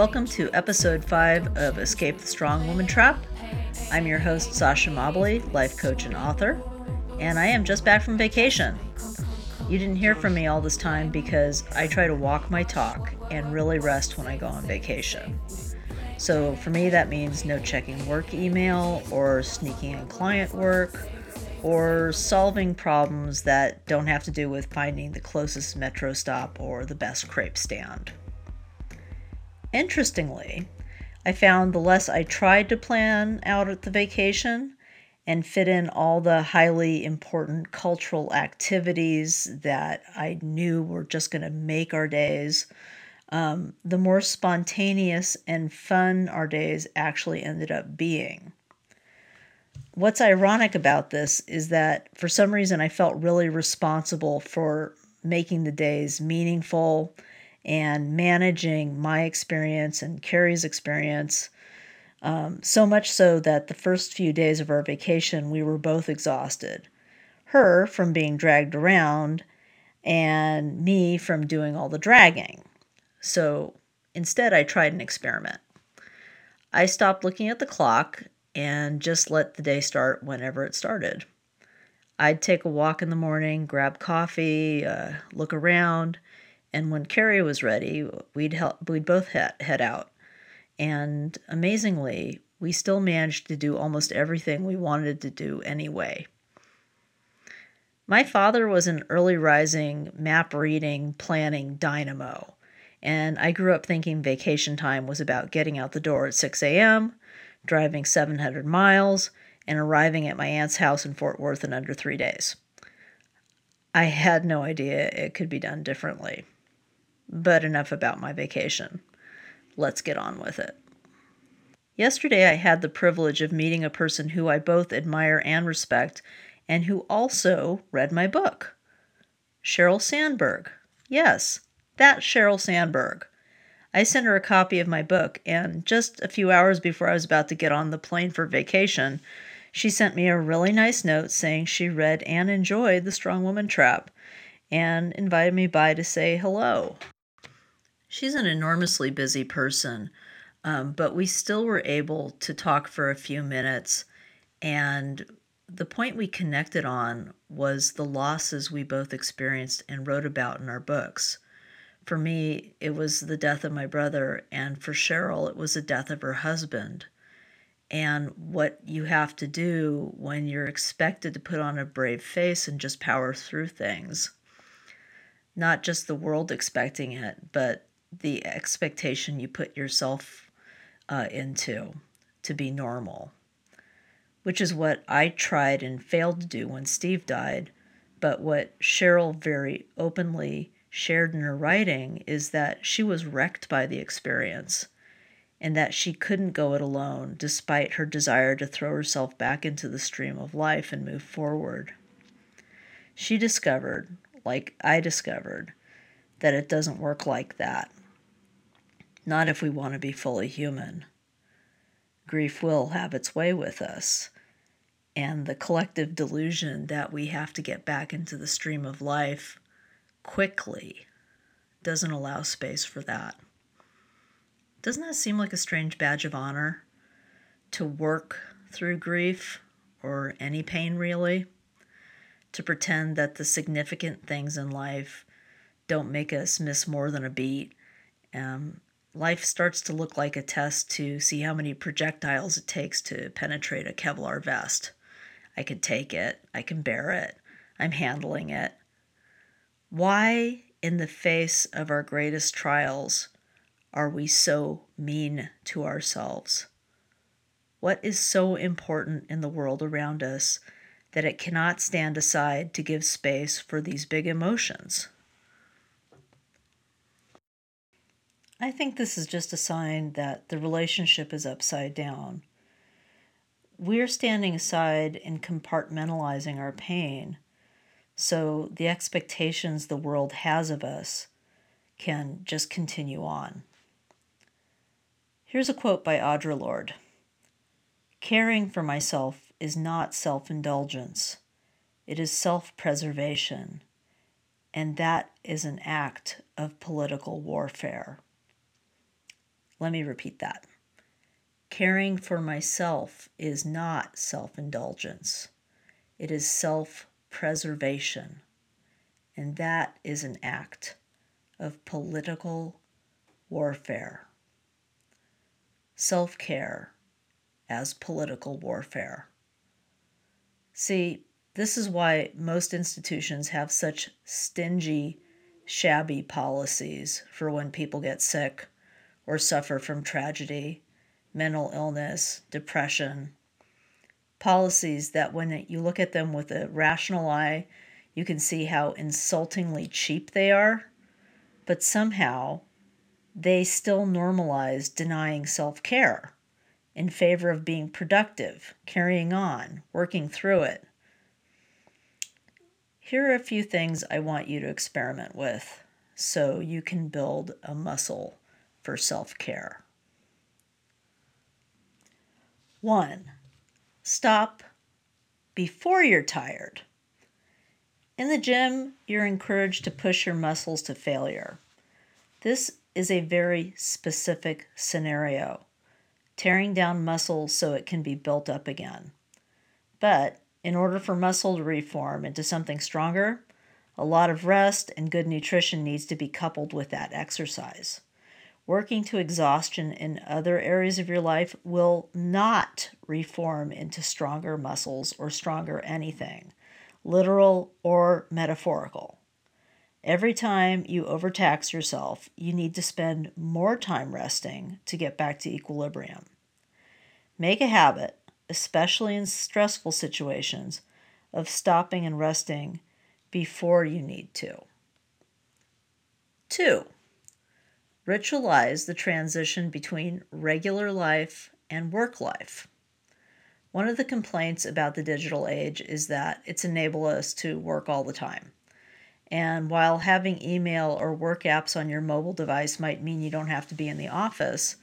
Welcome to episode 5 of Escape the Strong Woman Trap. I'm your host, Sasha Mobley, life coach and author, and I am just back from vacation. You didn't hear from me all this time because I try to walk my talk and really rest when I go on vacation. So for me, that means no checking work email or sneaking in client work or solving problems that don't have to do with finding the closest metro stop or the best crepe stand. Interestingly, I found the less I tried to plan out at the vacation and fit in all the highly important cultural activities that I knew were just going to make our days, the more spontaneous and fun our days actually ended up being. What's ironic about this is that for some reason I felt really responsible for making the days meaningful and managing my experience and Carrie's experience, so much so that the first few days of our vacation, we were both exhausted. Her from being dragged around and me from doing all the dragging. So instead, I tried an experiment. I stopped looking at the clock and just let the day start whenever it started. I'd take a walk in the morning, grab coffee, look around, and when Carrie was ready, we'd both head out. And amazingly, we still managed to do almost everything we wanted to do anyway. My father was an early rising, map reading, planning dynamo. And I grew up thinking vacation time was about getting out the door at 6 a.m., driving 700 miles, and arriving at my aunt's house in Fort Worth in under 3 days. I had no idea it could be done differently. But enough about my vacation. Let's get on with it. Yesterday, I had the privilege of meeting a person who I both admire and respect, and who also read my book. Sheryl Sandberg. Yes, that's Sheryl Sandberg. I sent her a copy of my book, and just a few hours before I was about to get on the plane for vacation, she sent me a really nice note saying she read and enjoyed The Strong Woman Trap, and invited me by to say hello. She's an enormously busy person, but we still were able to talk for a few minutes, and the point we connected on was the losses we both experienced and wrote about in our books. For me, it was the death of my brother, and for Sheryl, it was the death of her husband. And what you have to do when you're expected to put on a brave face and just power through things. Not just the world expecting it, but the expectation you put yourself into to be normal. Which is what I tried and failed to do when Steve died, but what Sheryl very openly shared in her writing is that she was wrecked by the experience and that she couldn't go it alone despite her desire to throw herself back into the stream of life and move forward. She discovered, like I discovered, that it doesn't work like that. Not if we want to be fully human. Grief will have its way with us, and the collective delusion that we have to get back into the stream of life quickly doesn't allow space for that. Doesn't that seem like a strange badge of honor to work through grief or any pain really? To pretend that the significant things in life don't make us miss more than a beat. Life starts to look like a test to see how many projectiles it takes to penetrate a Kevlar vest. I can take it. I can bear it. I'm handling it. Why, in the face of our greatest trials, are we so mean to ourselves? What is so important in the world around us that it cannot stand aside to give space for these big emotions? I think this is just a sign that the relationship is upside down. We're standing aside and compartmentalizing our pain. So the expectations the world has of us can just continue on. Here's a quote by Audre Lorde. "Caring for myself is not self-indulgence. It is self-preservation. And that is an act of political warfare." Let me repeat that. Caring for myself is not self-indulgence. It is self-preservation. And that is an act of political warfare. Self-care as political warfare. See, this is why most institutions have such stingy, shabby policies for when people get sick or suffer from tragedy, mental illness, depression. Policies that when you look at them with a rational eye, you can see how insultingly cheap they are, but somehow they still normalize denying self-care in favor of being productive, carrying on, working through it. Here are a few things I want you to experiment with so you can build a muscle for self-care. 1. Stop before you're tired. In the gym, you're encouraged to push your muscles to failure. This is a very specific scenario, tearing down muscle so it can be built up again. But in order for muscle to reform into something stronger, a lot of rest and good nutrition needs to be coupled with that exercise. Working to exhaustion in other areas of your life will not reform into stronger muscles or stronger anything, literal or metaphorical. Every time you overtax yourself, you need to spend more time resting to get back to equilibrium. Make a habit, especially in stressful situations, of stopping and resting before you need to. 2. Ritualize the transition between regular life and work life. One of the complaints about the digital age is that it's enabled us to work all the time. And while having email or work apps on your mobile device might mean you don't have to be in the office,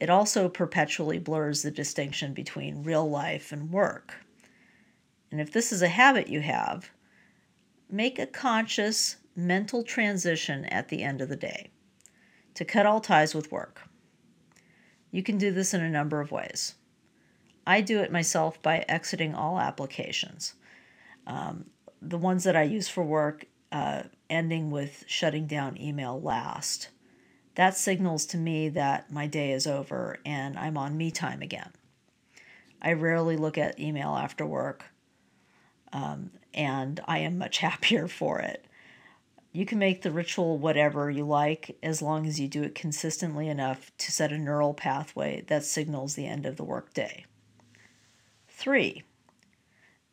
it also perpetually blurs the distinction between real life and work. And if this is a habit you have, make a conscious mental transition at the end of the day to cut all ties with work. You can do this in a number of ways. I do it myself by exiting all applications. The ones that I use for work ending with shutting down email last. That signals to me that my day is over and I'm on me time again. I rarely look at email after work, and I am much happier for it. You can make the ritual whatever you like as long as you do it consistently enough to set a neural pathway that signals the end of the workday. 3.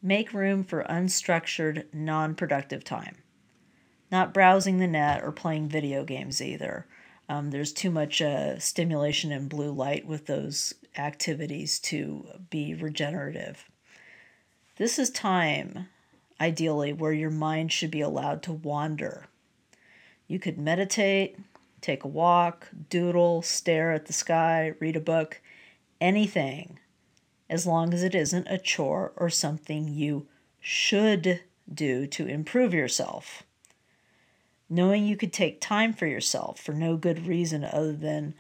Make room for unstructured, non-productive time. Not browsing the net or playing video games either. There's too much stimulation and blue light with those activities to be regenerative. This is time, ideally, where your mind should be allowed to wander. You could meditate, take a walk, doodle, stare at the sky, read a book, anything, as long as it isn't a chore or something you should do to improve yourself. Knowing you could take time for yourself for no good reason other than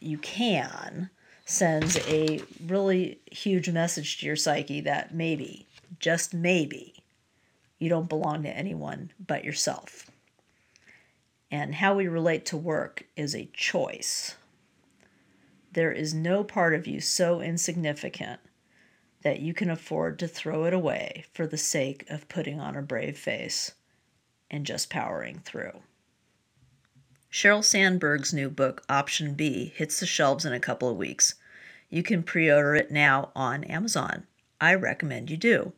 you can sends a really huge message to your psyche that maybe, just maybe, you don't belong to anyone but yourself. And how we relate to work is a choice. There is no part of you so insignificant that you can afford to throw it away for the sake of putting on a brave face and just powering through. Sheryl Sandberg's new book, Option B, hits the shelves in a couple of weeks. You can pre-order it now on Amazon. I recommend you do.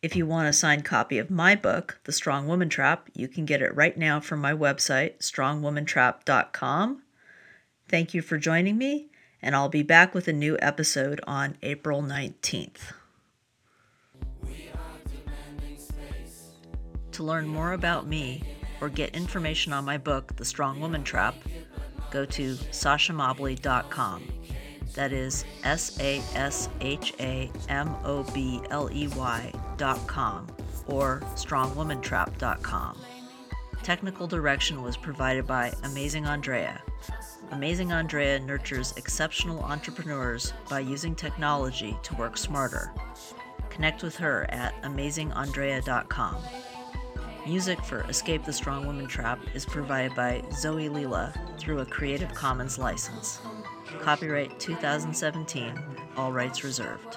If you want a signed copy of my book, The Strong Woman Trap, you can get it right now from my website, strongwomantrap.com. Thank you for joining me, and I'll be back with a new episode on April 19th. To learn more about me or get information on my book, The Strong Woman Trap, go to sashamobley.com. That is SASHAMOBLEY.com or strongwomantrap.com. Technical direction was provided by Amazing Andrea. Amazing Andrea nurtures exceptional entrepreneurs by using technology to work smarter. Connect with her at amazingandrea.com. Music for Escape the Strong Woman Trap is provided by Zoe Lila through a Creative Commons license. Copyright 2017, all rights reserved.